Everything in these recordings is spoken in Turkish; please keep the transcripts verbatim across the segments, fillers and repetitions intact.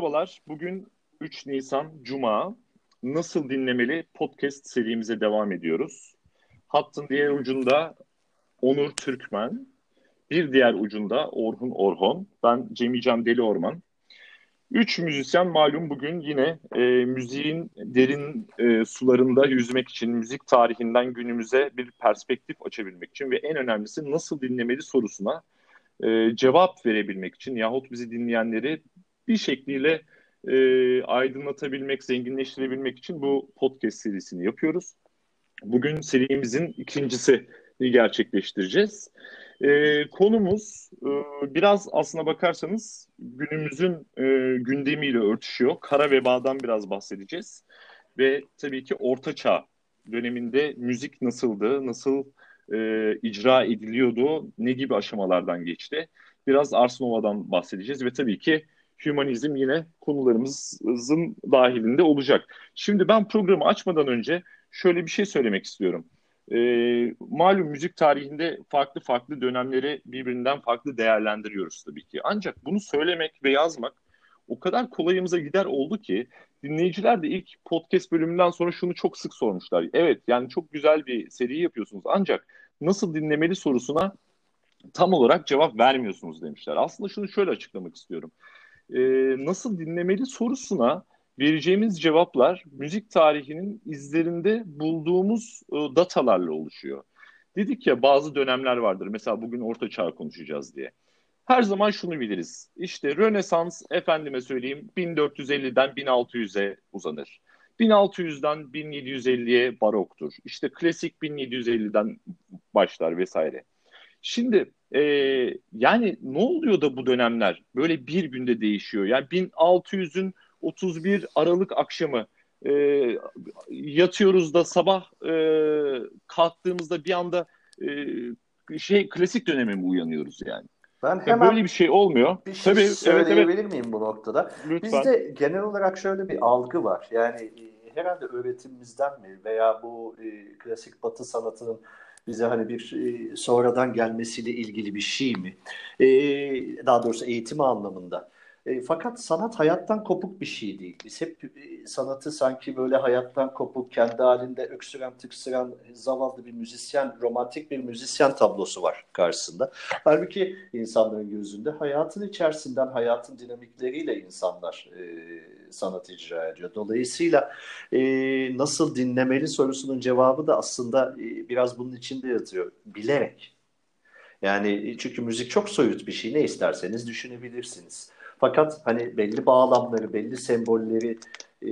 Merhabalar, bugün üç Nisan Cuma, Nasıl Dinlemeli podcast serimize devam ediyoruz. Hattın diğer ucunda Onur Türkmen, bir diğer ucunda Orhun Orhon, ben Cemilcan Deliorman. Üç müzisyen malum bugün yine e, müziğin derin e, sularında yüzmek için, müzik tarihinden günümüze bir perspektif açabilmek için ve en önemlisi nasıl dinlemeli sorusuna e, cevap verebilmek için yahut bizi dinleyenleri bir şekliyle e, aydınlatabilmek, zenginleştirebilmek için bu podcast serisini yapıyoruz. Bugün serimizin ikincisini gerçekleştireceğiz. E, konumuz e, biraz aslına bakarsanız günümüzün e, gündemiyle örtüşüyor. Kara Veba'dan biraz bahsedeceğiz. Ve tabii ki Orta Çağ döneminde müzik nasıldı, nasıl e, icra ediliyordu, ne gibi aşamalardan geçti. Biraz Ars Nova'dan bahsedeceğiz ve tabii ki Hümanizm yine konularımızın dahilinde olacak. Şimdi ben programı açmadan önce şöyle bir şey söylemek istiyorum. E, malum müzik tarihinde farklı farklı dönemleri birbirinden farklı değerlendiriyoruz tabii ki. Ancak bunu söylemek ve yazmak o kadar kolayımıza gider oldu ki dinleyiciler de ilk podcast bölümünden sonra şunu çok sık sormuşlar. Evet, yani çok güzel bir seri yapıyorsunuz ancak nasıl dinlemeli sorusuna tam olarak cevap vermiyorsunuz demişler. Aslında şunu şöyle açıklamak istiyorum. E, nasıl dinlemeli sorusuna vereceğimiz cevaplar müzik tarihinin izlerinde bulduğumuz e, datalarla oluşuyor. Dedik ya, bazı dönemler vardır. Mesela bugün Orta Çağ konuşacağız diye. Her zaman şunu biliriz. İşte Rönesans, efendime söyleyeyim, bin dört yüz elliden bin altı yüze uzanır. bin altı yüzden bin yedi yüz elliye baroktur. İşte klasik bin yedi yüz elliden başlar vesaire. Şimdi e, yani ne oluyor da bu dönemler böyle bir günde değişiyor? Yani bin altı yüzün otuz bir Aralık akşamı e, yatıyoruz da sabah e, kalktığımızda bir anda e, şey klasik döneme mi uyanıyoruz yani? Ben hemen yani böyle bir şey olmuyor. Bir şey Tabii, söyleyebilir evet, evet. miyim bu noktada? Lütfen. Bizde genel olarak şöyle bir algı var. Yani herhalde öğretimimizden mi veya bu e, klasik Batı sanatının bize hani bir e, sonradan gelmesiyle ilgili bir şey mi? E, daha doğrusu eğitimi anlamında. E, fakat sanat hayattan kopuk bir şey değil. Biz hep e, sanatı sanki böyle hayattan kopuk, kendi halinde öksüren, tıksıran, zavallı bir müzisyen, romantik bir müzisyen tablosu var karşısında. Halbuki insanların gözünde hayatın içerisinden, hayatın dinamikleriyle insanlar e, sanat icra ediyor. Dolayısıyla e, nasıl dinlemeli sorusunun cevabı da aslında e, biraz bunun içinde yatıyor. Bilerek. Yani çünkü müzik çok soyut bir şey. Ne isterseniz düşünebilirsiniz. Fakat hani belli bağlamları, belli sembolleri, e,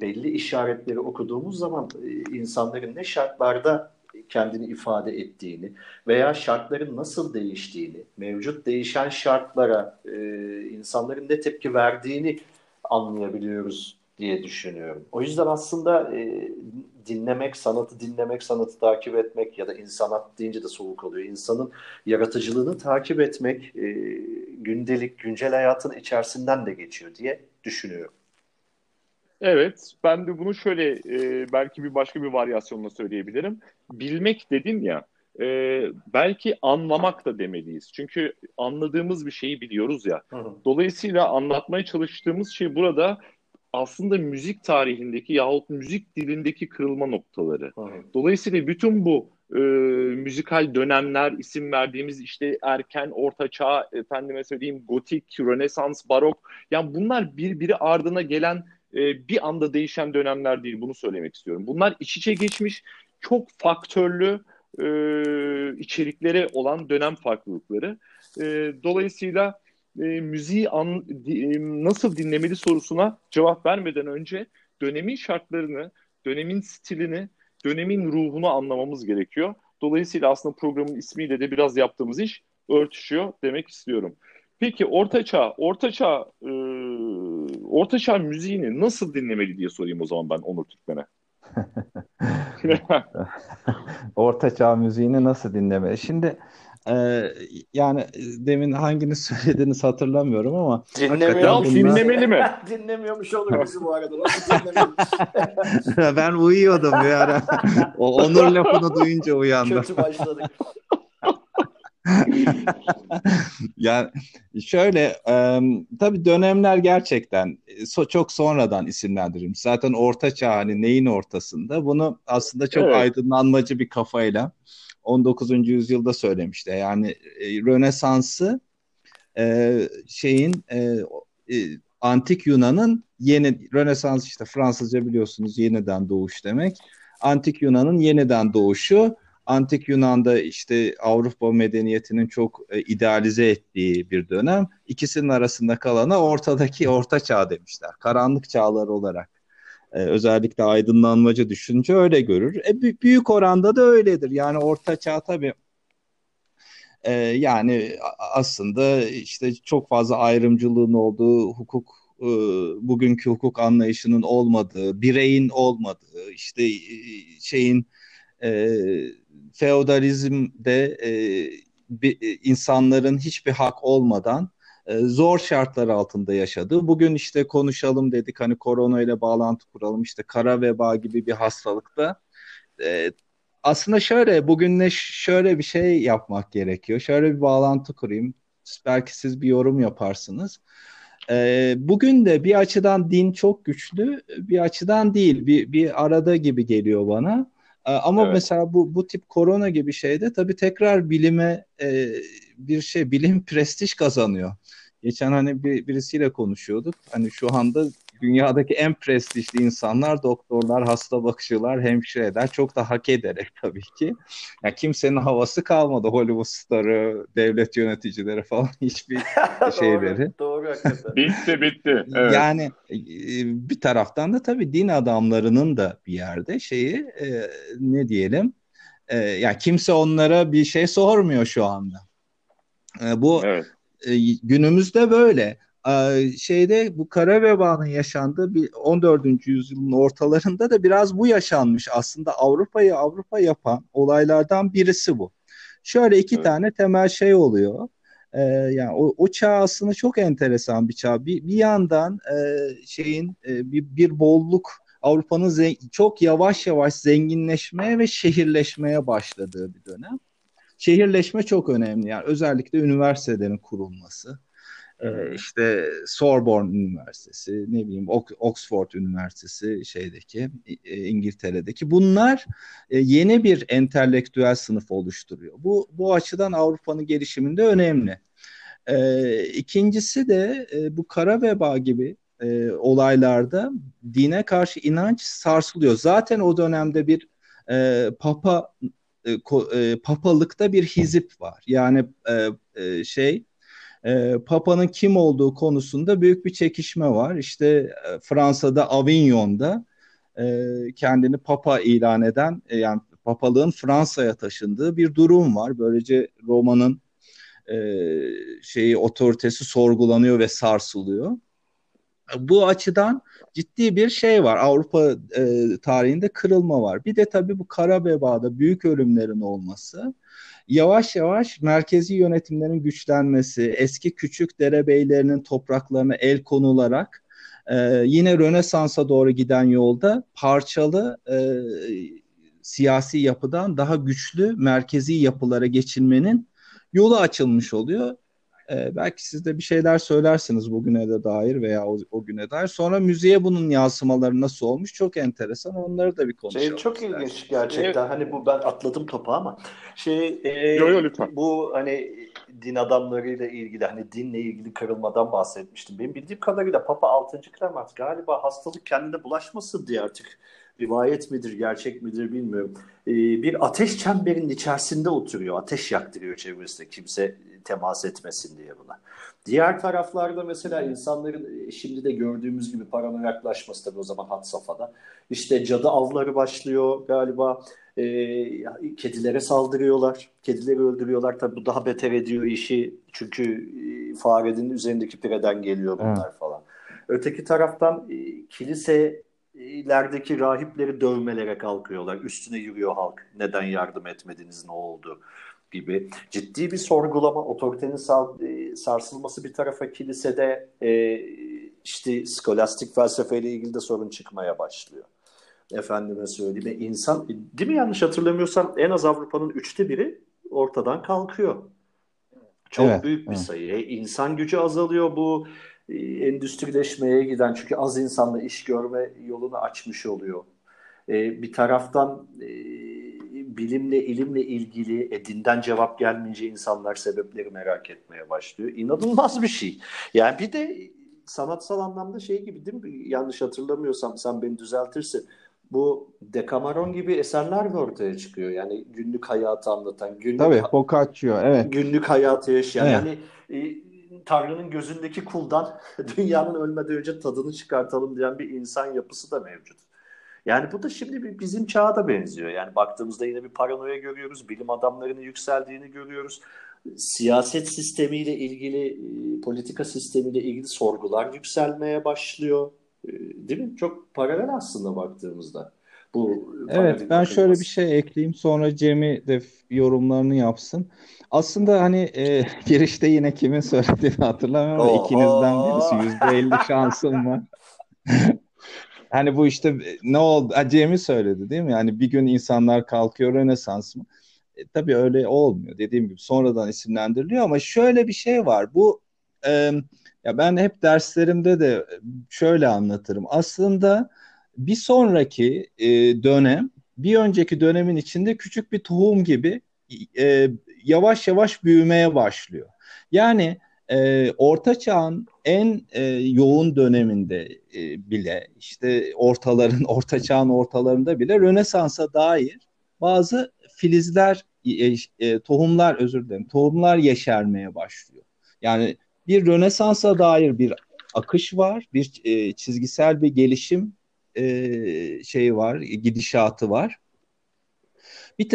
belli işaretleri okuduğumuz zaman e, insanların ne şartlarda kendini ifade ettiğini veya şartların nasıl değiştiğini, mevcut değişen şartlara e, insanların ne tepki verdiğini anlayabiliyoruz diye düşünüyorum. O yüzden aslında e, dinlemek, sanatı dinlemek, sanatı takip etmek ya da insanat deyince de soğuk oluyor. İnsanın yaratıcılığını takip etmek e, gündelik, güncel hayatın içerisinden de geçiyor diye düşünüyorum. Evet, ben de bunu şöyle e, belki bir başka bir varyasyonla söyleyebilirim. Bilmek dedin ya, e, belki anlamak da demeliyiz. Çünkü anladığımız bir şeyi biliyoruz ya. Hı hı. Dolayısıyla anlatmaya çalıştığımız şey burada aslında müzik tarihindeki yahut müzik dilindeki kırılma noktaları. Aynen. Dolayısıyla bütün bu e, müzikal dönemler, isim verdiğimiz işte erken, orta çağ, efendime söyleyeyim gotik, Rönesans, barok. Yani bunlar birbiri ardına gelen e, bir anda değişen dönemler değil. Bunu söylemek istiyorum. Bunlar iç içe geçmiş, çok faktörlü e, içeriklere olan dönem farklılıkları. E, dolayısıyla E, müziği an, di, nasıl dinlemeli sorusuna cevap vermeden önce dönemin şartlarını, dönemin stilini, dönemin ruhunu anlamamız gerekiyor. Dolayısıyla aslında programın ismiyle de biraz yaptığımız iş örtüşüyor demek istiyorum. Peki Orta Çağ, Orta Çağ, e, Orta Çağ müziğini nasıl dinlemeli diye sorayım o zaman ben Onur Türkmen'e. Orta Çağ müziğini nasıl dinlemeli? Şimdi Ee, yani demin hanginiz söylediğiniz hatırlamıyorum ama dinlemiyor, bunlar... dinlemeli mi? Dinlemiyormuş olur bizi bu arada. Nasıl dinlemeli? Ben uyuyordum bir ara. O Onur lafını duyunca uyandım. Kötü başladık. Yani şöyle e, tabii dönemler gerçekten so, çok sonradan isimlendirilmiş. Zaten orta çağ, hani neyin ortasında, bunu aslında çok evet. aydınlanmacı bir kafayla on dokuzuncu yüzyılda söylemişti. Yani e, Rönesans'ı e, şeyin e, e, Antik Yunan'ın yeni, Rönesans işte Fransızca biliyorsunuz yeniden doğuş demek. Antik Yunan'ın yeniden doğuşu, Antik Yunan'da işte Avrupa medeniyetinin çok e, idealize ettiği bir dönem. İkisinin arasında kalana ortadaki orta çağ demişler. Karanlık çağlar olarak. E, özellikle aydınlanmacı düşünce öyle görür. E, b- büyük oranda da öyledir. Yani orta çağ tabii e, yani aslında işte çok fazla ayrımcılığın olduğu, hukuk e, bugünkü hukuk anlayışının olmadığı, bireyin olmadığı, işte e, şeyin E, feodalizmde e, bir, e, insanların hiçbir hak olmadan e, zor şartlar altında yaşadığı. Bugün işte konuşalım dedik, hani korona ile bağlantı kuralım, işte kara veba gibi bir hastalıkta. E, aslında şöyle, bugünle şöyle bir şey yapmak gerekiyor. Şöyle bir bağlantı kurayım. Belki siz bir yorum yaparsınız. E, bugün de bir açıdan din çok güçlü, bir açıdan değil. Bir, bir arada gibi geliyor bana. Ama evet. mesela bu bu tip korona gibi şeyde tabii tekrar bilime e, bir şey, bilim prestij kazanıyor. Geçen hani bir, birisiyle konuşuyorduk. Hani şu anda dünyadaki en prestijli insanlar doktorlar, hasta bakıcılar, hemşireler, çok da hak ederek tabii ki. Yani kimsenin havası kalmadı. Hollywood starı, devlet yöneticileri falan, hiçbir şeyleri. Doğru, doğru hakikaten. Bitti, bitti. Evet. Yani bir taraftan da tabii din adamlarının da bir yerde şeyi e, ne diyelim? E, yani kimse onlara bir şey sormuyor şu anda. E, bu evet. e, günümüzde böyle. Şeyde bu kara vebanın yaşandığı bir on dördüncü yüzyılın ortalarında da biraz bu yaşanmış. Aslında Avrupa'yı Avrupa yapan olaylardan birisi bu. Şöyle iki evet. tane temel şey oluyor. Ee, yani o, o çağ aslında çok enteresan bir çağ. Bir, bir yandan e, şeyin e, bir, bir bolluk, Avrupa'nın zengin, çok yavaş yavaş zenginleşmeye ve şehirleşmeye başladığı bir dönem. Şehirleşme çok önemli. Yani özellikle üniversitelerin kurulması. İşte Sorbonne Üniversitesi, ne bileyim Oxford Üniversitesi şeydeki, İngiltere'deki, bunlar yeni bir entelektüel sınıf oluşturuyor. Bu bu açıdan Avrupa'nın gelişiminde önemli. İkincisi de bu kara veba gibi olaylarda dine karşı inanç sarsılıyor. Zaten o dönemde bir papa papalıkta bir hizip var. Yani şey E, Papa'nın kim olduğu konusunda büyük bir çekişme var. İşte e, Fransa'da Avignon'da e, kendini Papa ilan eden, e, yani Papalığın Fransa'ya taşındığı bir durum var. Böylece Roma'nın e, şeyi, otoritesi sorgulanıyor ve sarsılıyor. Bu açıdan ciddi bir şey var. Avrupa e, tarihinde kırılma var. Bir de tabii bu kara vebada büyük ölümlerin olması, yavaş yavaş merkezi yönetimlerin güçlenmesi, eski küçük derebeylerinin topraklarına el konularak e, yine Rönesans'a doğru giden yolda parçalı e, siyasi yapıdan daha güçlü merkezi yapılara geçilmenin yolu açılmış oluyor. E, belki siz de bir şeyler söylersiniz bugüne de dair veya o, o güne dair. Sonra müziğe bunun yansımaları nasıl olmuş? Çok enteresan. Onları da bir konuşalım. Şey, çok ilginç gerçekten. Evet. Hani bu, ben atladım topu ama şey e, yo, yo, bu hani din adamlarıyla ilgili, hani dinle ilgili kırılmadan bahsetmiştim. Benim bildiğim kadarıyla Papa altıncı Clement galiba hastalık kendine bulaşmasın diye, artık rivayet midir, gerçek midir bilmiyorum. Ee, bir ateş çemberinin içerisinde oturuyor. Ateş yaktırıyor çevresinde, kimse temas etmesin diye buna. Diğer taraflarda mesela insanların şimdi de gördüğümüz gibi paranoyaklaşması, tabii o zaman had safhada. İşte cadı avları başlıyor galiba. Ee, kedilere saldırıyorlar. Kedileri öldürüyorlar. Tabii bu daha beter ediyor işi. Çünkü farenin üzerindeki pireden geliyor bunlar evet. falan. Öteki taraftan kilise İlerideki rahipleri dövmelere kalkıyorlar. Üstüne yürüyor halk. Neden yardım etmediniz, ne oldu gibi. Ciddi bir sorgulama, otoritenin sarsılması bir tarafa, kilisede işte skolastik felsefeyle ilgili de sorun çıkmaya başlıyor. Efendime söyleyeyim. İnsan, değil mi, yanlış hatırlamıyorsam en az Avrupa'nın üçte biri ortadan kalkıyor. Çok evet, büyük bir evet. sayı. İnsan gücü azalıyor bu endüstrileşmeye giden. Çünkü az insanla iş görme yolunu açmış oluyor. Bir taraftan bilimle, ilimle ilgili e, dinden cevap gelmeyince insanlar sebepleri merak etmeye başlıyor. İnanılmaz bir şey. Yani bir de sanatsal anlamda şey gibi değil mi? Yanlış hatırlamıyorsam sen beni düzeltirsin. Bu Dekameron gibi eserler mi ortaya çıkıyor? Yani günlük hayatı anlatan. Günlük, tabii Boccaccio. Evet. Günlük hayatı yaşayan. Evet. Yani e, Tanrı'nın gözündeki kuldan dünyanın ölmeden önce tadını çıkartalım diyen bir insan yapısı da mevcut. Yani bu da şimdi bizim çağa da benziyor. Yani baktığımızda yine bir paranoya görüyoruz. Bilim adamlarının yükseldiğini görüyoruz. Siyaset sistemiyle ilgili, politika sistemiyle ilgili sorgular yükselmeye başlıyor. Değil mi? Çok paralel aslında baktığımızda. Bu evet, ben şöyle bir şey ekleyeyim. Sonra Cem'i de yorumlarını yapsın. Aslında hani e, girişte yine kimin söylediğini hatırlamıyorum. Oh, İkinizden oh. birisi yüzde elli şansım var. Hani bu işte ne oldu? Cem'i söyledi değil mi? Yani bir gün insanlar kalkıyor, Rönesans mı? E, tabii öyle olmuyor. Dediğim gibi sonradan isimlendiriliyor ama şöyle bir şey var. Bu e, ya ben hep derslerimde de şöyle anlatırım. Aslında bir sonraki e, dönem, bir önceki dönemin içinde küçük bir tohum gibi e, yavaş yavaş büyümeye başlıyor. Yani E, Orta Çağ'ın en e, yoğun döneminde e, bile işte ortaların Orta Çağ'ın ortalarında bile Rönesans'a dair bazı filizler e, e, tohumlar özür dilerim tohumlar yeşermeye başlıyor. Yani bir Rönesans'a dair bir akış var, bir e, çizgisel bir gelişim e, şeyi var, gidişatı var.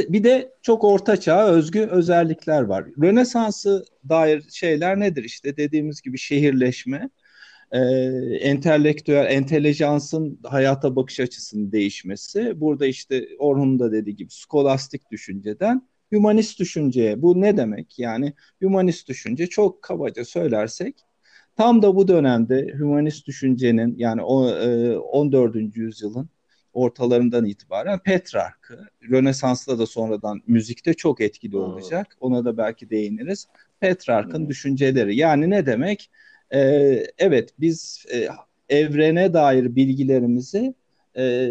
Bir de çok Orta Çağ'a özgü özellikler var. Rönesans'a dair şeyler nedir? İşte dediğimiz gibi şehirleşme, e, entelektüel, entelejansın hayata bakış açısının değişmesi. Burada işte Orhun'un da dediği gibi skolastik düşünceden hümanist düşünceye. Bu ne demek? Yani hümanist düşünce çok kabaca söylersek tam da bu dönemde hümanist düşüncenin yani o, e, on dördüncü yüzyılın ortalarından itibaren Petrark'ı, Rönesans'ta da sonradan müzikte çok etkili olacak. Ona da belki değiniriz. Petrark'ın hmm. düşünceleri. Yani ne demek? Ee, evet biz e, evrene dair bilgilerimizi e,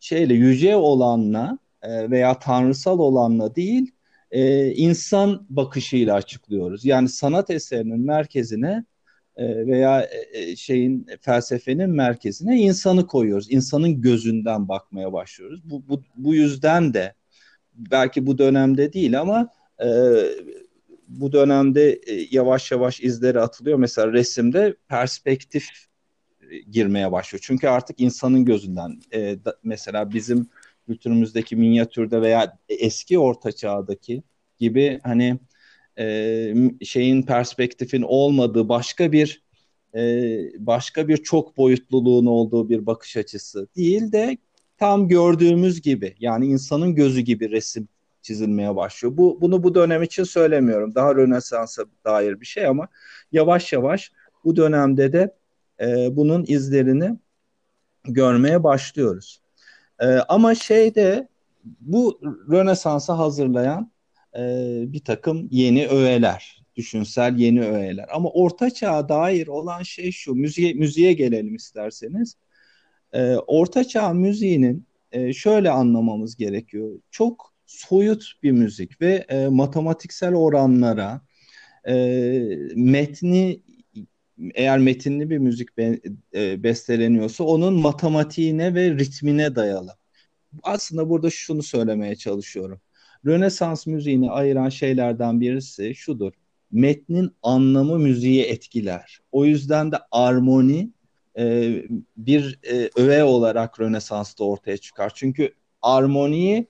şeyle yüce olanla e, veya tanrısal olanla değil e, insan bakışıyla açıklıyoruz. Yani sanat eserinin merkezine veya şeyin felsefenin merkezine insanı koyuyoruz. İnsanın gözünden bakmaya başlıyoruz. Bu bu, bu yüzden de belki bu dönemde değil ama e, bu dönemde yavaş yavaş izleri atılıyor. Mesela resimde perspektif girmeye başlıyor. Çünkü artık insanın gözünden e, da, mesela bizim kültürümüzdeki minyatürde veya eski Orta Çağ'daki gibi hani Ee, şeyin perspektifin olmadığı başka bir e, başka bir çok boyutluluğun olduğu bir bakış açısı değil de tam gördüğümüz gibi yani insanın gözü gibi resim çizilmeye başlıyor. Bu bunu bu dönem için söylemiyorum. Daha Rönesans'a dair bir şey ama yavaş yavaş bu dönemde de e, bunun izlerini görmeye başlıyoruz. E, ama şeyde bu Rönesans'a hazırlayan bir takım yeni öğeler, düşünsel yeni öğeler. Ama Orta Çağ'a dair olan şey şu, müziğe, müziğe gelelim isterseniz. Orta Çağ müziğinin şöyle anlamamız gerekiyor. Çok soyut bir müzik ve matematiksel oranlara, metni, eğer metinli bir müzik besteleniyorsa onun matematiğine ve ritmine dayalı. Aslında burada şunu söylemeye çalışıyorum. Rönesans müziğini ayıran şeylerden birisi şudur. Metnin anlamı müziği etkiler. O yüzden de armoni e, bir e, öğe olarak Rönesans'ta ortaya çıkar. Çünkü armoniyi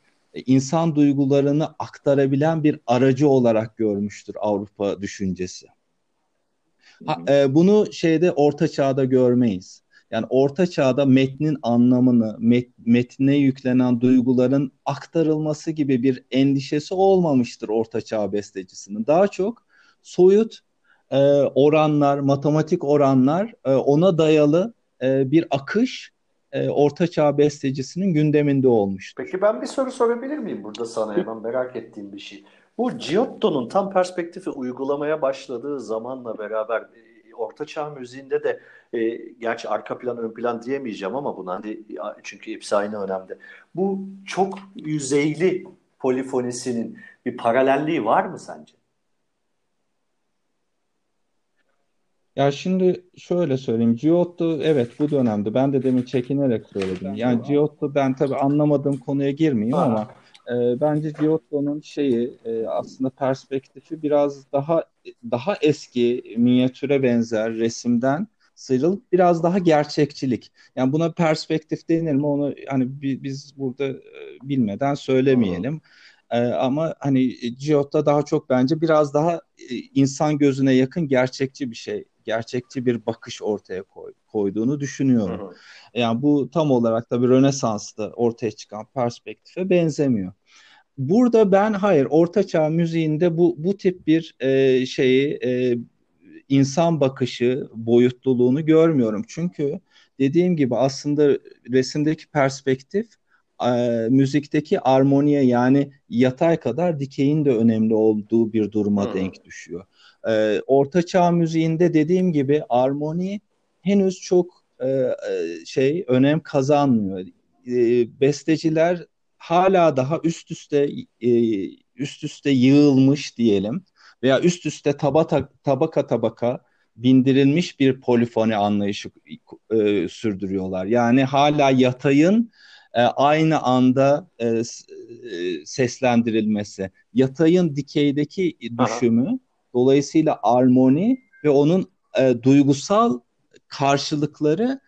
insan duygularını aktarabilen bir aracı olarak görmüştür Avrupa düşüncesi. Ha, e, bunu şeyde Orta Çağ'da görmeyiz. Yani Orta Çağ'da metnin anlamını, met, metne yüklenen duyguların aktarılması gibi bir endişesi olmamıştır Orta Çağ bestecisinin. Daha çok soyut e, oranlar, matematik oranlar, e, ona dayalı e, bir akış e, Orta Çağ bestecisinin gündeminde olmuştur. Peki ben bir soru sorabilir miyim burada sana? Ben merak ettiğim bir şey. Bu Giotto'nun tam perspektifi uygulamaya başladığı zamanla beraber Orta Çağ müziğinde de e, gerçi arka plan ön plan diyemeyeceğim ama buna hani, çünkü hepsi aynı önemli. Bu çok yüzeyli polifonisinin bir paralelliği var mı sence? Ya şimdi şöyle söyleyeyim. Giotto evet bu dönemde ben de demin çekinerek söyledim. Yani Giotto ben tabii anlamadığım konuya girmeyeyim ha. ama e, bence Giotto'nun şeyi e, aslında perspektifi biraz daha daha eski minyatüre benzer resimden sıyrılıp biraz daha gerçekçilik. Yani buna perspektif denir mi onu hani bi, biz burada e, bilmeden söylemeyelim. Ee, ama hani Giotto daha çok bence biraz daha e, insan gözüne yakın gerçekçi bir şey, gerçekçi bir bakış ortaya koy, koyduğunu düşünüyorum. Hı-hı. Yani bu tam olarak tabii Rönesans'ta ortaya çıkan perspektife benzemiyor. Burada ben hayır Ortaçağ müziğinde bu bu tip bir e, şeyi e, insan bakışı boyutluluğunu görmüyorum. Çünkü dediğim gibi aslında resimdeki perspektif E, müzikteki armoniye yani yatay kadar dikeyin de önemli olduğu bir duruma hmm. denk düşüyor. E, Orta Çağ müziğinde dediğim gibi armoni henüz çok e, şey önem kazanmıyor. E, besteciler hala daha üst üste e, üst üste yığılmış diyelim veya üst üste tabaka tabaka tabaka bindirilmiş bir polifoni anlayışı e, sürdürüyorlar. Yani hala yatayın aynı anda e, seslendirilmesi. Yatayın dikeydeki düşümü, aha, dolayısıyla armoni ve onun e, duygusal karşılıkları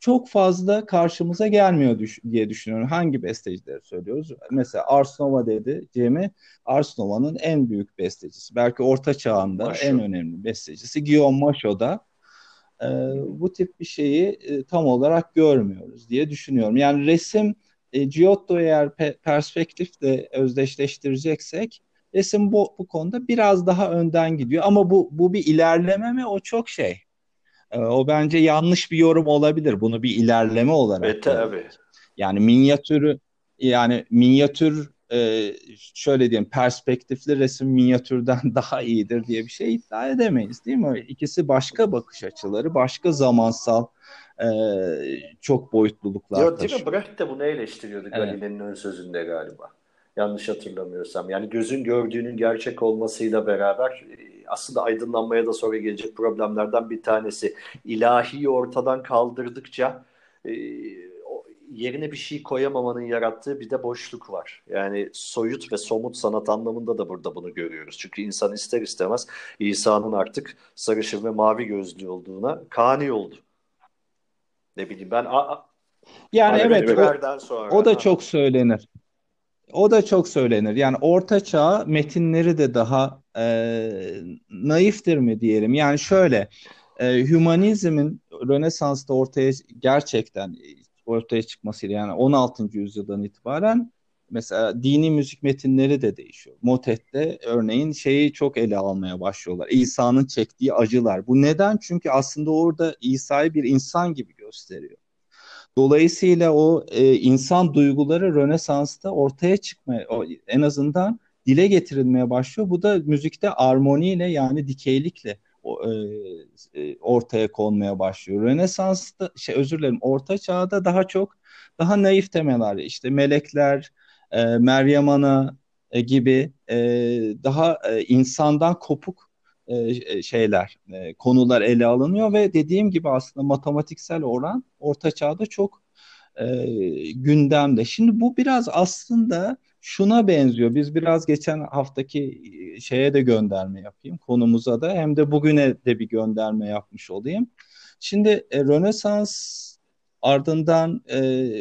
çok fazla karşımıza gelmiyor düş- diye düşünüyorum. Hangi bestecileri söylüyoruz? Mesela Ars Nova dedi Cemil. Ars Nova'nın en büyük bestecisi. Belki Orta Çağ'ında Machaut. En önemli bestecisi Guillaume Machaut'da. Ee, bu tip bir şeyi e, tam olarak görmüyoruz diye düşünüyorum. Yani resim e, Giotto'ya eğer pe- perspektifle özdeşleştireceksek resim bu, bu konuda biraz daha önden gidiyor. Ama bu bu bir ilerleme mi? O çok şey. E, o bence yanlış bir yorum olabilir. Bunu bir ilerleme olarak. Evet tabii. Yani minyatürü yani minyatür e, şöyle diyeyim perspektifli resim minyatürden daha iyidir diye bir şey iddia edemeyiz değil mi? İkisi başka bakış açıları, başka zamansal e, çok boyutluluklar taşıyor. Değil mi? Brecht de bunu eleştiriyordu evet. Galile'nin ön sözünde galiba. Yanlış hatırlamıyorsam. Yani gözün gördüğünün gerçek olmasıyla beraber aslında aydınlanmaya da sonra gelecek problemlerden bir tanesi. İlahiyi ortadan kaldırdıkça e, yerine bir şey koyamamanın yarattığı bir de boşluk var. Yani soyut ve somut sanat anlamında da burada bunu görüyoruz. Çünkü insan ister istemez İsa'nın artık sarışın ve mavi gözlü olduğuna kani oldu. Ne bileyim ben. A- a- yani evet o, sonra, o da ha. çok söylenir. O da çok söylenir. Yani Orta Çağ metinleri de daha e, naiftir mi diyelim. Yani şöyle e, Hümanizmin Rönesans'ta ortaya gerçekten ortaya çıkmasıyla yani on altıncı yüzyıldan itibaren mesela dini müzik metinleri de değişiyor. Motet'te örneğin şeyi çok ele almaya başlıyorlar. İsa'nın çektiği acılar. Bu neden? Çünkü aslında orada İsa'yı bir insan gibi gösteriyor. Dolayısıyla o e, insan duyguları Rönesans'ta ortaya çıkmaya o, en azından dile getirilmeye başlıyor. Bu da müzikte armoniyle yani dikeylikle ortaya konmaya başlıyor. Rönesans'ta, şey özür dilerim, Orta Çağ'da daha çok daha naif temalar, işte melekler, e, Meryem Ana e, gibi e, daha e, insandan kopuk e, şeyler, e, konular ele alınıyor ve dediğim gibi aslında matematiksel oran Orta Çağ'da çok e, gündemde. Şimdi bu biraz aslında şuna benziyor. Biz biraz geçen haftaki şeye de gönderme yapayım. Konumuza da hem de bugüne de bir gönderme yapmış olayım. Şimdi e, Rönesans ardından e,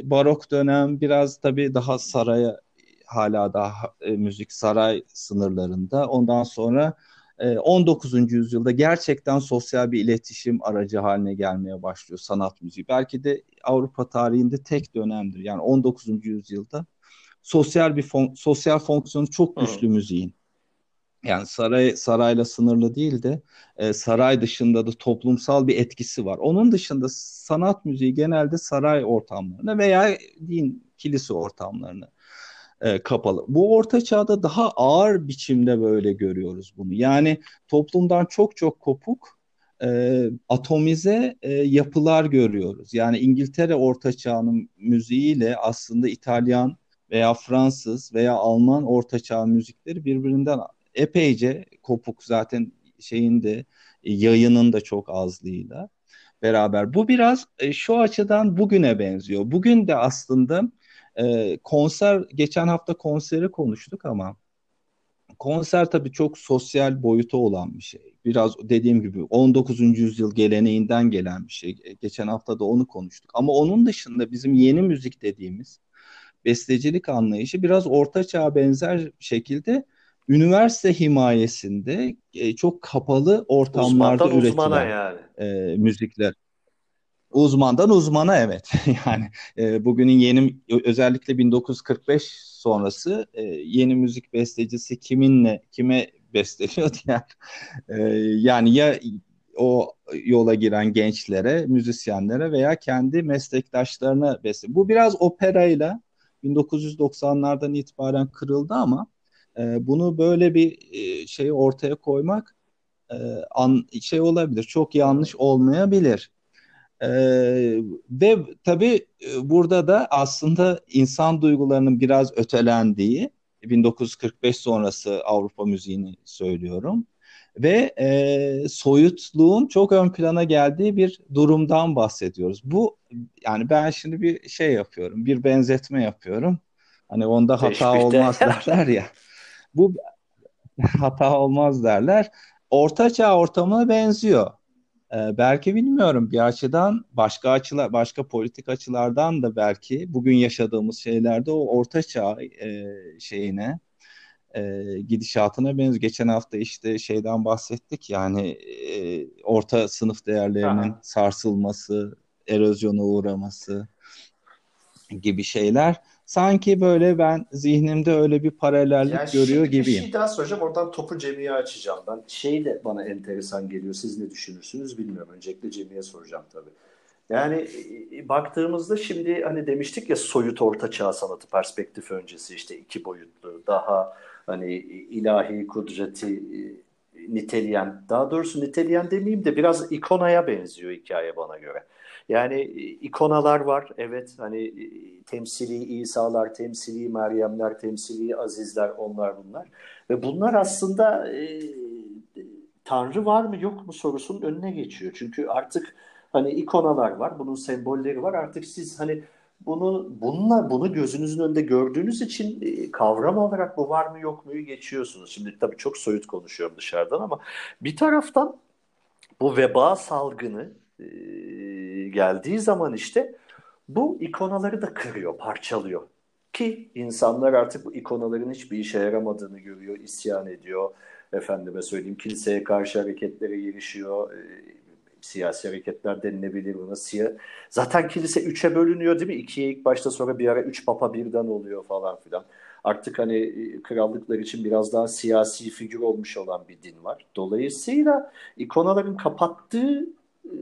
barok dönem biraz tabii daha saraya hala daha e, müzik saray sınırlarında. Ondan sonra e, on dokuzuncu yüzyılda gerçekten sosyal bir iletişim aracı haline gelmeye başlıyor sanat müziği. Belki de Avrupa tarihinde tek dönemdir. Yani on dokuzuncu yüzyılda sosyal bir fon- sosyal fonksiyonu çok güçlü müziğin. Yani saray sarayla sınırlı değil de e, saray dışında da toplumsal bir etkisi var. Onun dışında sanat müziği genelde saray ortamlarına veya din kilise ortamlarına e, kapalı. Bu Orta Çağ'da daha ağır biçimde böyle görüyoruz bunu. Yani toplumdan çok çok kopuk e, atomize e, yapılar görüyoruz. Yani İngiltere Orta Çağ'ın müziğiyle aslında İtalyan veya Fransız veya Alman Orta Çağ müzikleri birbirinden epeyce kopuk, zaten şeyin de yayının da çok azlığıyla beraber. Bu biraz e, şu açıdan bugüne benziyor. Bugün de aslında e, konser, geçen hafta konseri konuştuk ama konser tabii çok sosyal boyutu olan bir şey. Biraz dediğim gibi on dokuzuncu yüzyıl geleneğinden gelen bir şey. Geçen hafta da onu konuştuk. Ama onun dışında bizim yeni müzik dediğimiz bestecilik anlayışı biraz Orta Çağ'a benzer şekilde üniversite himayesinde e, çok kapalı ortamlarda uzmandan üretilen uzmana yani. e, müzikler. Uzmandan uzmana, evet. Yani e, bugünün yeni, özellikle bin dokuz yüz kırk beş sonrası e, yeni müzik bestecisi kiminle, kime besteliyordu yani. E, yani ya o yola giren gençlere, müzisyenlere veya kendi meslektaşlarına besteliyor. Bu biraz operayla bin dokuz yüz doksanlardan itibaren kırıldı ama bunu böyle bir şey ortaya koymak şey olabilir, çok yanlış olmayabilir. Ve tabii burada da aslında insan duygularının biraz ötelendiği, bin dokuz yüz kırk beş sonrası Avrupa müziğini söylüyorum, ve soyutluğun çok ön plana geldiği bir durumdan bahsediyoruz. Bu, yani ben şimdi bir şey yapıyorum, bir benzetme yapıyorum. Hani onda hata Teşbihte. olmaz derler ya. Bu hata olmaz derler. Orta Çağ ortamına benziyor. Ee, belki bilmiyorum bir açıdan, başka açılar, başka politik açılardan da belki bugün yaşadığımız şeylerde o Orta Çağ e, şeyine e, gidişatına benziyor. Geçen hafta işte şeyden bahsettik yani e, orta sınıf değerlerinin Aha. sarsılması, erozyona uğraması gibi şeyler. Sanki böyle ben zihnimde öyle bir paralellik yani görüyor gibiyim. Bir şey daha soracağım, oradan topu Cemil'e açacağım. Ben şey de bana enteresan geliyor. Siz ne düşünürsünüz bilmiyorum. Öncelikle Cemil'e soracağım tabii. Yani baktığımızda şimdi hani demiştik ya, soyut Orta Çağ sanatı perspektif öncesi, işte iki boyutlu, daha hani ilahi kudreti niteleyen, daha doğrusu niteleyen demeyeyim de biraz ikonaya benziyor hikaye bana göre. Yani ikonalar var, evet, hani temsili İsa'lar, temsili Meryemler, temsili Azizler, onlar bunlar. Ve bunlar aslında e, Tanrı var mı yok mu sorusunun önüne geçiyor. Çünkü artık hani ikonalar var, bunun sembolleri var. Artık siz hani bunu bununla bunu gözünüzün önünde gördüğünüz için e, kavram olarak bu var mı yok muyu geçiyorsunuz. Şimdi tabii çok soyut konuşuyorum dışarıdan ama bir taraftan bu veba salgını e, geldiği zaman işte bu ikonaları da kırıyor, parçalıyor. Ki insanlar artık bu ikonaların hiçbir işe yaramadığını görüyor, isyan ediyor. Efendime söyleyeyim, kiliseye karşı hareketlere girişiyor. E, siyasi hareketler denilebilir buna. Siya- Zaten kilise üçe bölünüyor değil mi? İkiye ilk başta, sonra bir ara üç papa birden oluyor falan filan. Artık hani krallıklar için biraz daha siyasi figür olmuş olan bir din var. Dolayısıyla ikonaların kapattığı e,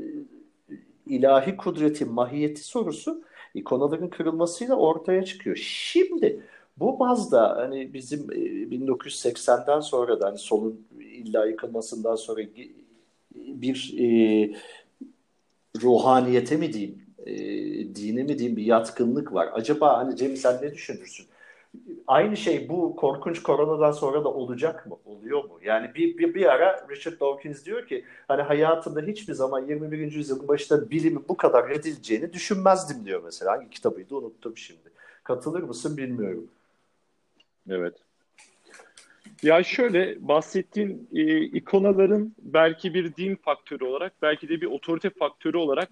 İlahi kudretin mahiyeti sorusu ikonaların kırılmasıyla ortaya çıkıyor. Şimdi bu bazda hani bizim bin dokuz yüz seksenden sonra da hani solun illa yıkılmasından sonra bir e, ruhaniyete mi diyeyim, e, dine mi diyeyim bir yatkınlık var. Acaba hani Cem, sen ne düşünürsün? Aynı şey bu korkunç koronadan sonra da olacak mı? Oluyor mu? Yani bir, bir, bir ara Richard Dawkins diyor ki hani hayatında hiçbir zaman yirmi birinci yüzyılın başında bilimin bu kadar reddedileceğini düşünmezdim diyor mesela. Hangi kitabıydı unuttum şimdi. Katılır mısın bilmiyorum. Evet. Ya şöyle, bahsettiğin e, ikonaların belki bir din faktörü olarak, belki de bir otorite faktörü olarak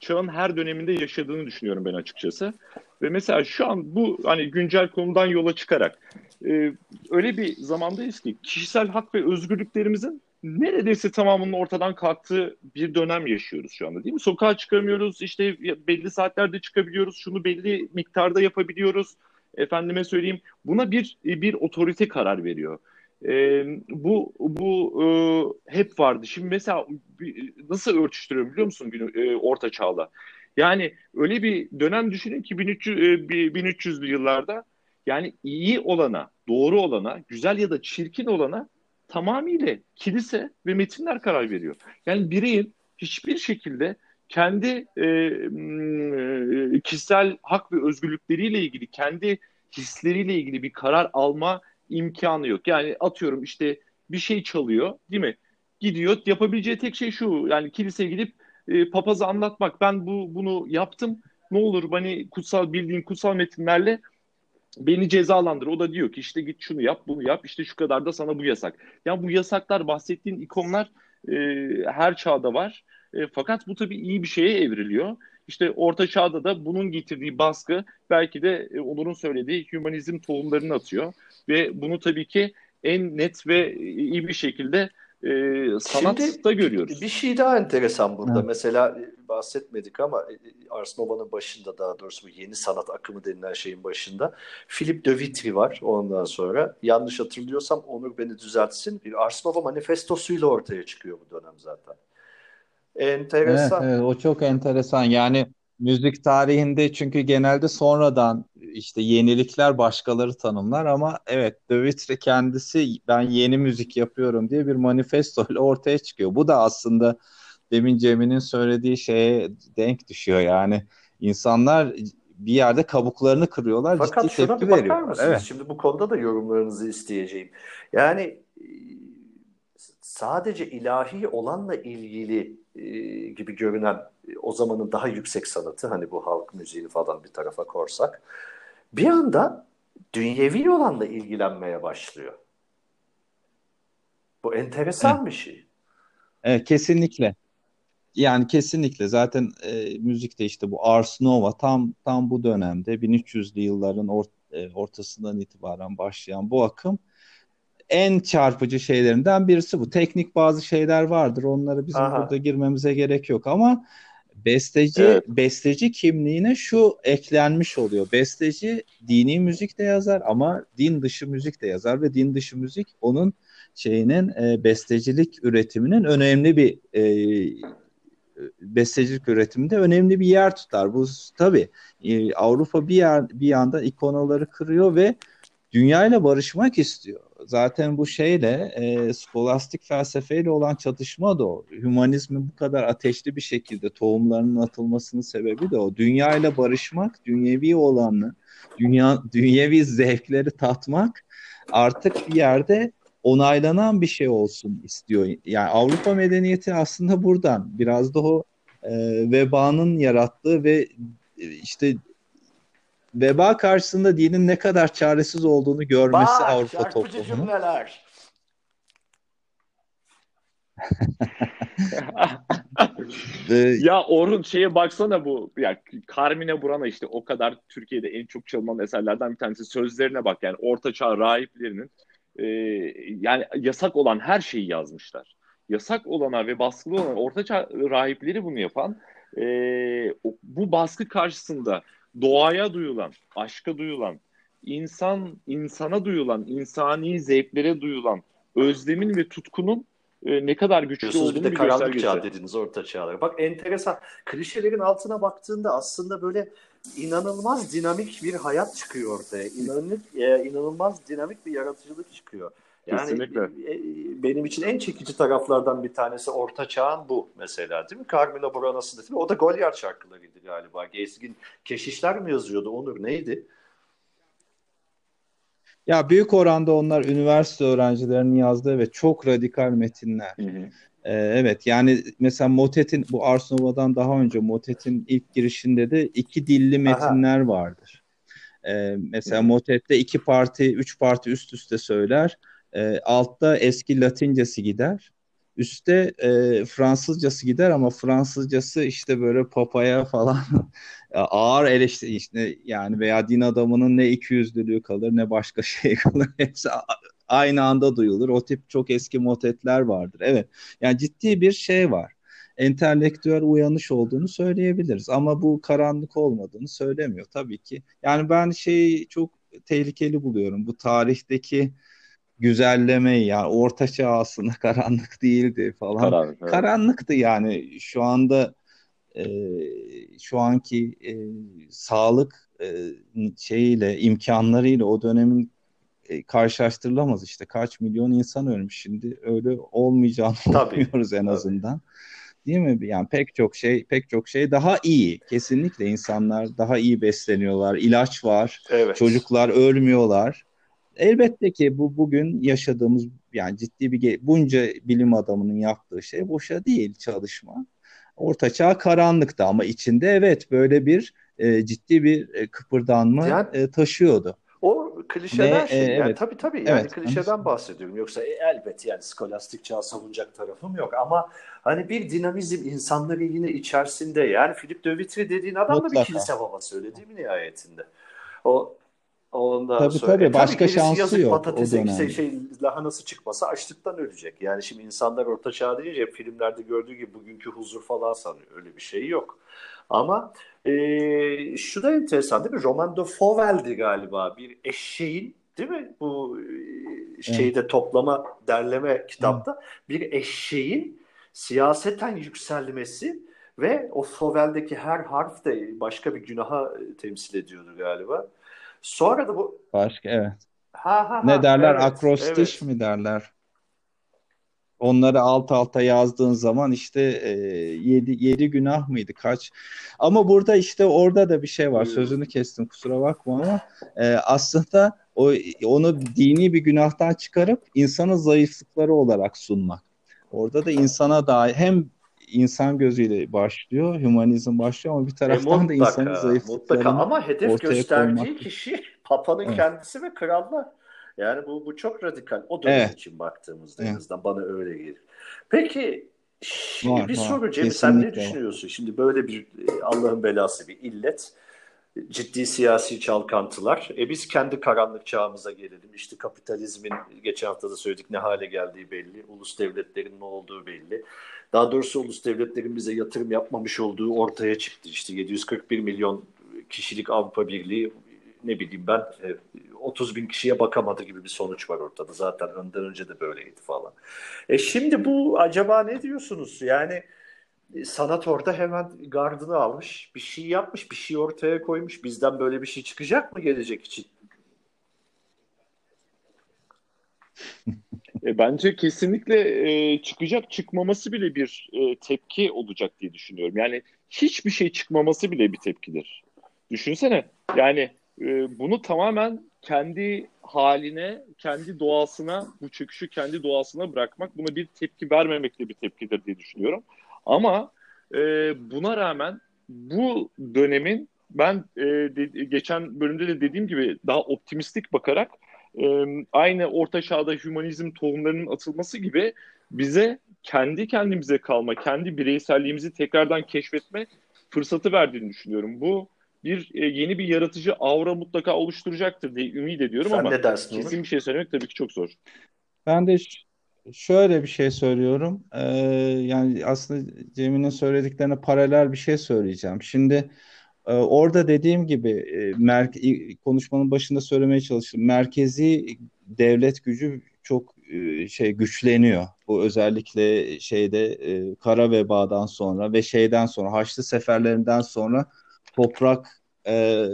çağın her döneminde yaşadığını düşünüyorum ben açıkçası. Ve mesela şu an bu hani güncel konudan yola çıkarak e, öyle bir zamandayız ki kişisel hak ve özgürlüklerimizin neredeyse tamamının ortadan kalktığı bir dönem yaşıyoruz şu anda, değil mi? Sokağa çıkamıyoruz, işte belli saatlerde çıkabiliyoruz, şunu belli miktarda yapabiliyoruz. Efendime söyleyeyim, buna bir bir otorite karar veriyor. E, bu bu e, hep vardı. Şimdi mesela nasıl örtüştürüyor biliyor musun günü, e, Orta Çağ'la? Yani öyle bir dönem düşünün ki bin üç yüzlü yıllarda Yani iyi olana, doğru olana, güzel ya da çirkin olana tamamıyla kilise ve metinler karar veriyor. Yani bireyin hiçbir şekilde kendi e, e, kişisel hak ve özgürlükleriyle ilgili, kendi hisleriyle ilgili bir karar alma imkanı yok. Yani atıyorum işte bir şey çalıyor, değil mi? Gidiyor, yapabileceği tek şey şu, yani kiliseye gidip e, papaza anlatmak. Ben bu bunu yaptım, ne olur beni kutsal, bildiğin kutsal metinlerle beni cezalandır. O da diyor ki işte git şunu yap, bunu yap, işte şu kadar da sana bu yasak. Yani bu yasaklar, bahsettiğin ikonlar e, her çağda var. E, fakat bu tabii iyi bir şeye evriliyor. İşte Orta Çağ'da da bunun getirdiği baskı belki de e, Onur'un söylediği hümanizm tohumlarını atıyor. Ve bunu tabii ki en net ve iyi bir şekilde e, sanatta görüyoruz. Bir şey daha enteresan burada. Evet. Mesela bahsetmedik ama Ars Nova'nın başında, daha doğrusu bu yeni sanat akımı denilen şeyin başında Philippe de Vitry var. Ondan sonra yanlış hatırlıyorsam Onur beni düzeltsin. Bir Ars Nova manifestosuyla ortaya çıkıyor bu dönem zaten. Enteresan. Evet, evet, o çok enteresan. Yani müzik tarihinde çünkü genelde sonradan işte yenilikler başkaları tanımlar ama evet, de Vitry kendisi ben yeni müzik yapıyorum diye bir manifesto ile ortaya çıkıyor. Bu da aslında demin Cem'in söylediği şeye denk düşüyor. Yani insanlar bir yerde kabuklarını kırıyorlar. Fakat ciddi şuna tepki bir bakar mısınız? Evet. Şimdi bu konuda da yorumlarınızı isteyeceğim. Yani sadece ilahi olanla ilgili e, gibi görünen o zamanın daha yüksek sanatı, hani bu halk müziği falan bir tarafa korsak, bir anda dünyevi olanla ilgilenmeye başlıyor. Bu enteresan evet. bir şey. Evet, kesinlikle. Yani kesinlikle zaten e, müzikte işte bu Ars Nova tam tam bu dönemde bin üç yüzlü yılların or, e, ortasından itibaren başlayan bu akım en çarpıcı şeylerinden birisi bu. Teknik bazı şeyler vardır. Onlara bizim Aha. burada girmemize gerek yok ama besteci evet. besteci kimliğine şu eklenmiş oluyor. Besteci dini müzik de yazar ama din dışı müzik de yazar ve din dışı müzik onun şeyinin e, bestecilik üretiminin önemli bir e, bestecilik üretiminde önemli bir yer tutar. Bu tabii e, Avrupa bir yer, bir yandan ikonaları kırıyor ve dünyayla barışmak istiyor. Zaten bu şeyle, e, skolastik felsefeyle olan çatışma da o. Hümanizmin bu kadar ateşli bir şekilde tohumlarının atılmasının sebebi de o. Dünyayla barışmak, dünyevi olanı, dünya, dünyevi zevkleri tatmak artık bir yerde onaylanan bir şey olsun istiyor. Yani Avrupa medeniyeti aslında buradan, biraz da o e, vebanın yarattığı ve e, işte... Veba karşısında dinin ne kadar çaresiz olduğunu görmesi Bak, Avrupa toplumunun. Ya Orhun şeye baksana, bu ya Carmina Burana işte o kadar Türkiye'de en çok çalınan eserlerden bir tanesi. Sözlerine bak, yani Orta Çağ rahiplerinin e, yani yasak olan her şeyi yazmışlar. Yasak olana ve baskılı olan Orta Çağ rahipleri bunu yapan e, bu baskı karşısında doğaya duyulan, aşka duyulan, insan insana duyulan, insani zevklere duyulan özlemin ve tutkunun e, ne kadar güçlü Biliyorsunuz olduğunu bir göstergesi. Bir de karanlık çağ dediniz, orta çağlar. Bak enteresan, klişelerin altına baktığında aslında böyle inanılmaz dinamik bir hayat çıkıyor ortaya. İnanılmaz, e, inanılmaz dinamik bir yaratıcılık çıkıyor. Yani Kesinlikle. E, benim için en çekici taraflardan bir tanesi orta çağın bu mesela, değil mi? Carmina Burana'sı da değil mi? O da Goliard şarkılarıydı galiba. Gezgin keşişler mi yazıyordu Onur? Neydi? Ya büyük oranda onlar üniversite öğrencilerinin yazdığı ve çok radikal metinler. Hı hı. Ee, evet yani mesela Motet'in, bu Ars Nova'dan daha önce Motet'in ilk girişinde de iki dilli metinler Aha. vardır. Ee, mesela Motet'te iki parti, üç parti üst üste söyler. E, altta eski Latincesi gider, üstte e, Fransızcası gider ama Fransızcası işte böyle papaya falan ağır eleştiri işte, yani veya din adamının ne iki yüzlülüğü kalır ne başka şey kalır, hepsi aynı anda duyulur. O tip çok eski motetler vardır. Evet, yani ciddi bir şey var, entelektüel uyanış olduğunu söyleyebiliriz ama bu karanlık olmadığını söylemiyor tabii ki. Yani ben şeyi çok tehlikeli buluyorum, bu tarihteki güzellemeyi, yani orta çağ aslında karanlık değildi falan. Karanlık, evet. Karanlıktı yani. Şu anda e, şu anki e, sağlık e, şeyiyle, imkanlarıyla o dönemin e, karşılaştırılamaz. İşte kaç milyon insan ölmüş, şimdi öyle olmayacağını bilmiyoruz en azından. Değil mi? Yani pek çok şey, pek çok şey daha iyi. Kesinlikle insanlar daha iyi besleniyorlar, ilaç var, evet. Çocuklar ölmüyorlar. Elbette ki bu bugün yaşadığımız, yani ciddi bir bunca bilim adamının yaptığı şey boşa değil çalışma. Ortaçağ karanlıktı ama içinde evet böyle bir e, ciddi bir kıpırdanma yani, e, taşıyordu. O klişeden Ve, şey. E, yani, evet. Tabii tabii yani evet, klişeden bahsediyorum. Yoksa e, elbet yani skolastik çağı savunacak tarafım yok ama hani bir dinamizm insanları yine içerisinde, yani Philippe de Vitry dediğin adam da bir kilise babası, öyle değil mi nihayetinde? O Ondan tabii sonra. tabii başka tabii, şansı yazık, yok. Patatesi işte şey, lahanası çıkmasa açlıktan ölecek. Yani şimdi insanlar orta çağ deyince filmlerde gördüğü gibi bugünkü huzur falan sanıyor. Öyle bir şey yok. Ama e, şu da enteresan değil mi? Roman de Favel'di galiba, bir eşeğin, değil mi? Bu şeyde evet. toplama, derleme kitapta evet. bir eşeğin siyaseten yükselmesi ve o Favel'deki her harf de başka bir günaha temsil ediyordu galiba. Sonra da bu başka evet. Ha, ha, ne ha, derler evet, akrostiş evet. mi derler? Onları alt alta yazdığın zaman işte e, yedi, yedi günah mıydı kaç? Ama burada işte orada da bir şey var. Sözünü kestim, kusura bakma ama e, aslında o, onu dini bir günahtan çıkarıp insanın zayıflıkları olarak sunmak. Orada da insana dair hem İnsan gözüyle başlıyor, hümanizm başlıyor ama bir taraftan e mutlaka, da insanın zayıflıklarını ortaya ama hedef gösterdiği koymak. Kişi papanın evet. kendisi ve krallar. Yani bu bu çok radikal. O dönem evet. için baktığımızda evet. en azından bana öyle gelir. Peki şimdi var, bir var. soru Cem, sen ne düşünüyorsun? Şimdi böyle bir Allah'ın belası bir illet, ciddi siyasi çalkantılar. E biz kendi karanlık çağımıza gelelim. İşte kapitalizmin, geçen hafta da söyledik, ne hale geldiği belli. Ulus devletlerin ne olduğu belli. Daha doğrusu ulus devletlerin bize yatırım yapmamış olduğu ortaya çıktı. İşte yedi yüz kırk bir milyon kişilik Avrupa Birliği, ne bileyim ben otuz bin kişiye bakamadı gibi bir sonuç var ortada. Zaten önden önce de böyleydi falan. E şimdi bu acaba ne diyorsunuz? Yani sanat orada hemen gardını almış, bir şey yapmış, bir şey ortaya koymuş. Bizden böyle bir şey çıkacak mı gelecek için? E, bence kesinlikle e, çıkacak, çıkmaması bile bir e, tepki olacak diye düşünüyorum. Yani hiçbir şey çıkmaması bile bir tepkidir. Düşünsene yani e, bunu tamamen kendi haline, kendi doğasına, bu çöküşü kendi doğasına bırakmak, buna bir tepki vermemek de bir tepkidir diye düşünüyorum. Ama e, buna rağmen bu dönemin ben e, de, geçen bölümde de dediğim gibi daha optimistik bakarak e, aynı Orta Çağ'da hümanizm tohumlarının atılması gibi bize kendi kendimize kalma, kendi bireyselliğimizi tekrardan keşfetme fırsatı verdiğini düşünüyorum. Bu bir e, yeni bir yaratıcı aura mutlaka oluşturacaktır diye ümit ediyorum. Sen ama kesin bir şey söylemek tabii ki çok zor. Ben de şöyle bir şey söylüyorum. Ee, yani aslında Cem'in söylediklerine paralel bir şey söyleyeceğim. Şimdi e, orada dediğim gibi e, mer- konuşmanın başında söylemeye çalıştım. Merkezi devlet gücü çok e, şey güçleniyor. Bu özellikle şeyde e, Kara Veba'dan sonra ve şeyden sonra, Haçlı seferlerinden sonra toprak e,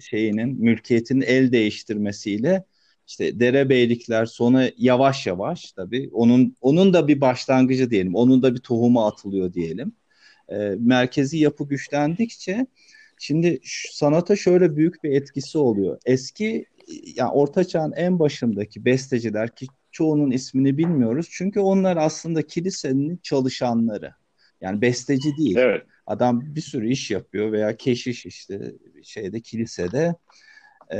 şeyinin, mülkiyetin el değiştirmesiyle İşte derebeylikler sona yavaş yavaş tabii onun onun da bir başlangıcı diyelim, onun da bir tohumu atılıyor diyelim. E, merkezi yapı güçlendikçe şimdi sanata şöyle büyük bir etkisi oluyor. Eski, yani Orta Çağ'ın en başındaki besteciler, ki çoğunun ismini bilmiyoruz çünkü onlar aslında kilisenin çalışanları. Yani besteci değil. Evet. Adam bir sürü iş yapıyor veya keşiş işte şeyde, kilisede. Ee,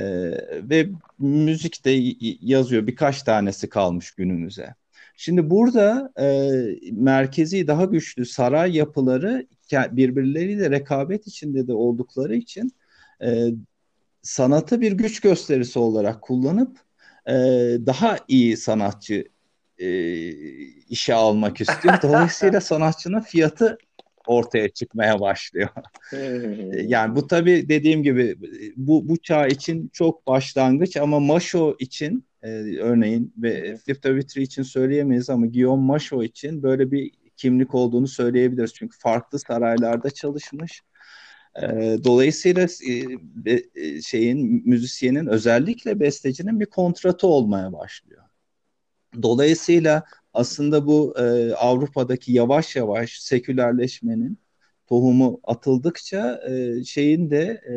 ve müzik de yazıyor. Birkaç tanesi kalmış günümüze. Şimdi burada e, merkezi daha güçlü saray yapıları birbirleriyle rekabet içinde de oldukları için e, sanatı bir güç gösterisi olarak kullanıp e, daha iyi sanatçı e, işe almak istiyor. Dolayısıyla sanatçının fiyatı ortaya çıkmaya başlıyor. Yani bu tabii dediğim gibi bu bu çağ için çok başlangıç ama Machaut için e, örneğin ve Philippe de Vitry için söyleyemeyiz ama Guillaume Machaut için böyle bir kimlik olduğunu söyleyebiliriz. Çünkü farklı saraylarda çalışmış. Dolayısıyla şeyin, müzisyenin, özellikle bestecinin bir kontratı olmaya başlıyor. Dolayısıyla aslında bu e, Avrupa'daki yavaş yavaş sekülerleşmenin tohumu atıldıkça e, şeyin de e,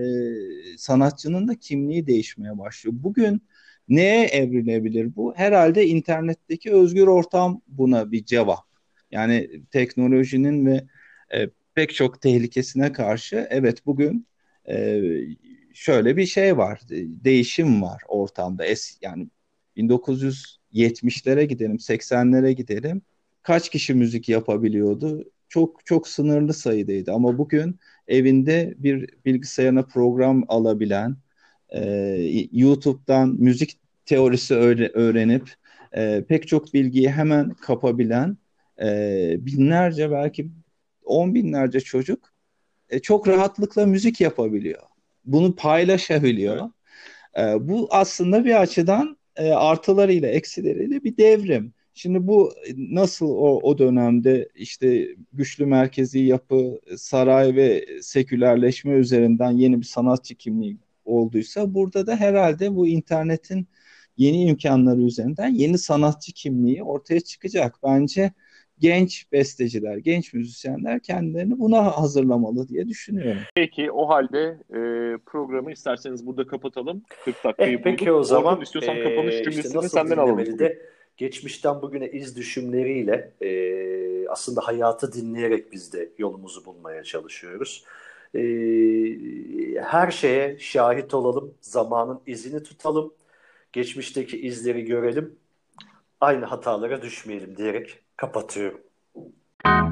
sanatçının da kimliği değişmeye başlıyor. Bugün neye evrilebilir bu? Herhalde internetteki özgür ortam buna bir cevap. Yani teknolojinin ve e, pek çok tehlikesine karşı evet bugün e, şöyle bir şey var, değişim var ortamda. Es, yani bin dokuz yüz yetmişlere gidelim, seksenlere gidelim. Kaç kişi müzik yapabiliyordu? Çok çok sınırlı sayıdaydı. Ama bugün evinde bir bilgisayarına program alabilen, e, YouTube'dan müzik teorisi öğrenip e, pek çok bilgiyi hemen kapabilen e, binlerce, belki on binlerce çocuk e, çok rahatlıkla müzik yapabiliyor. Bunu paylaşabiliyor. E, bu aslında bir açıdan artılarıyla eksileriyle bir devrim. Şimdi bu nasıl o, o dönemde işte güçlü merkezi yapı, saray ve sekülerleşme üzerinden yeni bir sanatçı kimliği olduysa, burada da herhalde bu internetin yeni imkanları üzerinden yeni sanatçı kimliği ortaya çıkacak. Bence genç besteciler, genç müzisyenler kendilerini buna hazırlamalı diye düşünüyorum. Peki, o halde e, programı isterseniz burada kapatalım. kırk dakikayı e, peki bulduk. O zaman Orhun, istiyorsan e, kapanış cümlesini işte senden alalım. De, geçmişten bugüne iz düşümleriyle e, aslında hayatı dinleyerek biz de yolumuzu bulmaya çalışıyoruz. E, her şeye şahit olalım, zamanın izini tutalım, geçmişteki izleri görelim, aynı hatalara düşmeyelim diyerek kapatıyorum.